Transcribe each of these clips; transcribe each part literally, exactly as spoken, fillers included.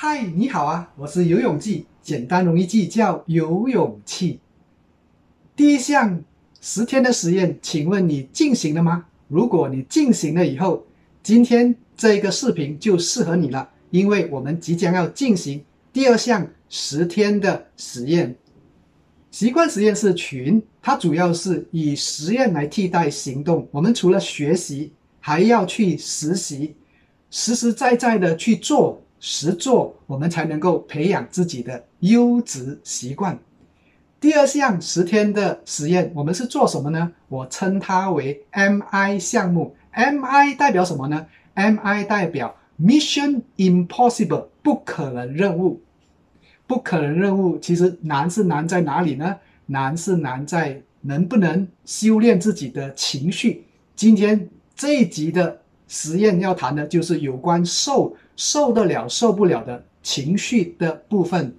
嗨，你好啊，我是游泳记，简单容易记，叫游泳记。第一项十天的实验，请问你进行了吗？如果你进行了以后，今天这个视频就适合你了，因为我们即将要进行第二项十天的实验。习惯实验是群，它主要是以实验来替代行动。我们除了学习，还要去实习，实实在在的去做。 实做，我们才能够培养自己的优质习惯。第二项十天的实验，我们是做什么呢？我称它为 M I 项目。M I 代表什么呢 ？M I 代表 Mission Impossible， 不可能任务。不可能任务其实难是难在哪里呢？难是难在能不能修炼自己的情绪。今天这一集的实验要谈的就是有关受。 受得了、受不了的情绪的部分，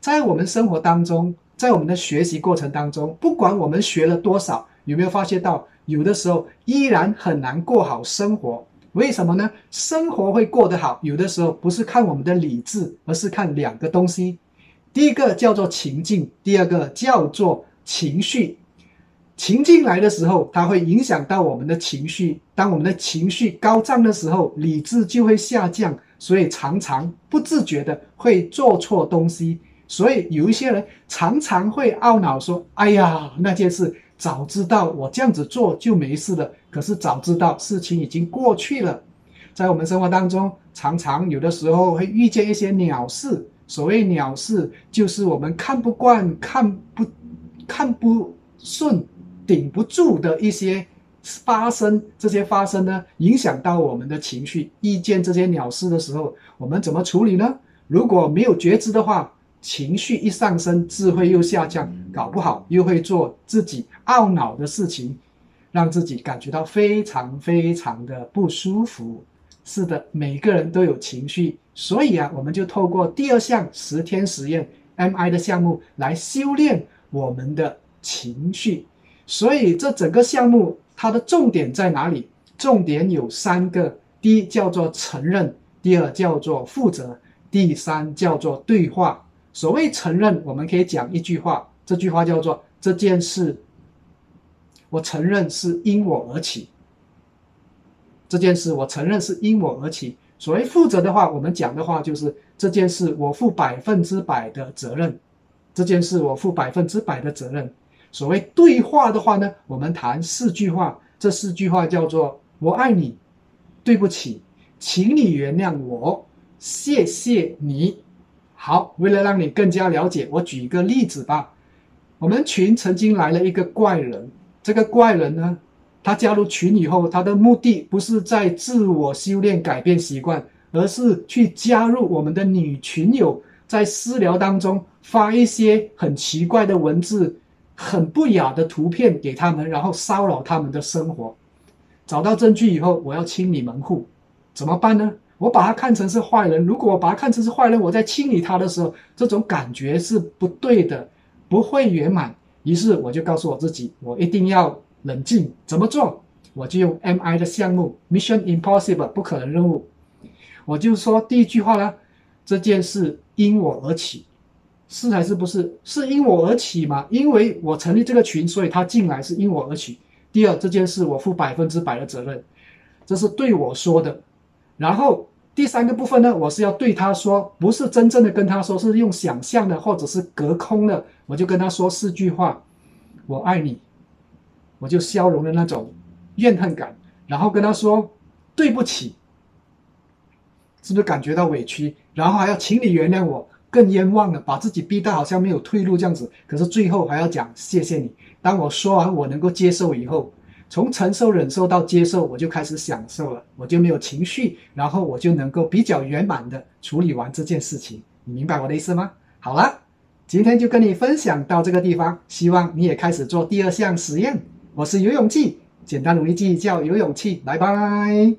在我们生活当中，在我们的学习过程当中，不管我们学了多少，有没有发现到，有的时候依然很难过好生活？为什么呢？生活会过得好，有的时候不是看我们的理智，而是看两个东西，第一个叫做情境，第二个叫做情绪。 情境来的时候，它会影响到我们的情绪。当我们的情绪高涨的时候，理智就会下降，所以常常不自觉的会做错东西。所以有一些人常常会懊恼说：“哎呀，那件事早知道我这样子做就没事了。”可是早知道事情已经过去了。在我们生活当中，常常有的时候会遇见一些鸟事。所谓鸟事，就是我们看不惯、看不看不顺。 顶不住的一些发生，这些发生呢，影响到我们的情绪。遇见这些鸟事的时候，我们怎么处理呢？如果没有觉知的话，情绪一上升，智慧又下降，搞不好又会做自己懊恼的事情，让自己感觉到非常非常的不舒服。是的，每个人都有情绪，所以啊，我们就透过第二项十天实验 M I 的项目来修炼我们的情绪。 所以这整个项目它的重点在哪里？重点有三个：第一叫做承认，第二叫做负责，第三叫做对话。所谓承认，我们可以讲一句话，这句话叫做“这件事，我承认是因我而起”。这件事我承认是因我而起。所谓负责的话，我们讲的话就是“这件事我负百分之百的责任”。这件事我负百分之百的责任。 所谓对话的话呢，我们谈四句话，这四句话叫做“我爱你”、“对不起”、“请你原谅我”、“谢谢你”。好，为了让你更加了解，我举一个例子吧。我们群曾经来了一个怪人，这个怪人呢，他加入群以后，他的目的不是在自我修炼、改变习惯，而是去加入我们的女群友，在私聊当中发一些很奇怪的文字。 很不雅的图片给他们，然后骚扰他们的生活。找到证据以后，我要清理门户，怎么办呢？我把他看成是坏人。如果我把他看成是坏人，我在清理他的时候，这种感觉是不对的，不会圆满。于是我就告诉我自己，我一定要冷静。怎么做？我就用 M I 的项目 Mission Impossible 不可能任务。我就说第一句话啦，这件事因我而起。 是还是不是？是因我而起吗？因为我成立这个群，所以他进来是因我而起。第二，这件事我负百分之百的责任，这是对我说的。然后第三个部分呢，我是要对他说，不是真正的跟他说，是用想象的或者是隔空的，我就跟他说四句话：我爱你，我就消融了那种怨恨感，然后跟他说对不起，是不是感觉到委屈？然后还要请你原谅我。 更冤枉了，把自己逼到好像没有退路这样子。可是最后还要讲谢谢你。当我说完我能够接受以后，从承受、忍受到接受，我就开始享受了，我就没有情绪，然后我就能够比较圆满的处理完这件事情。你明白我的意思吗？好了，今天就跟你分享到这个地方，希望你也开始做第二项实验。我是游泳记，简单容易记，叫游泳记。拜拜。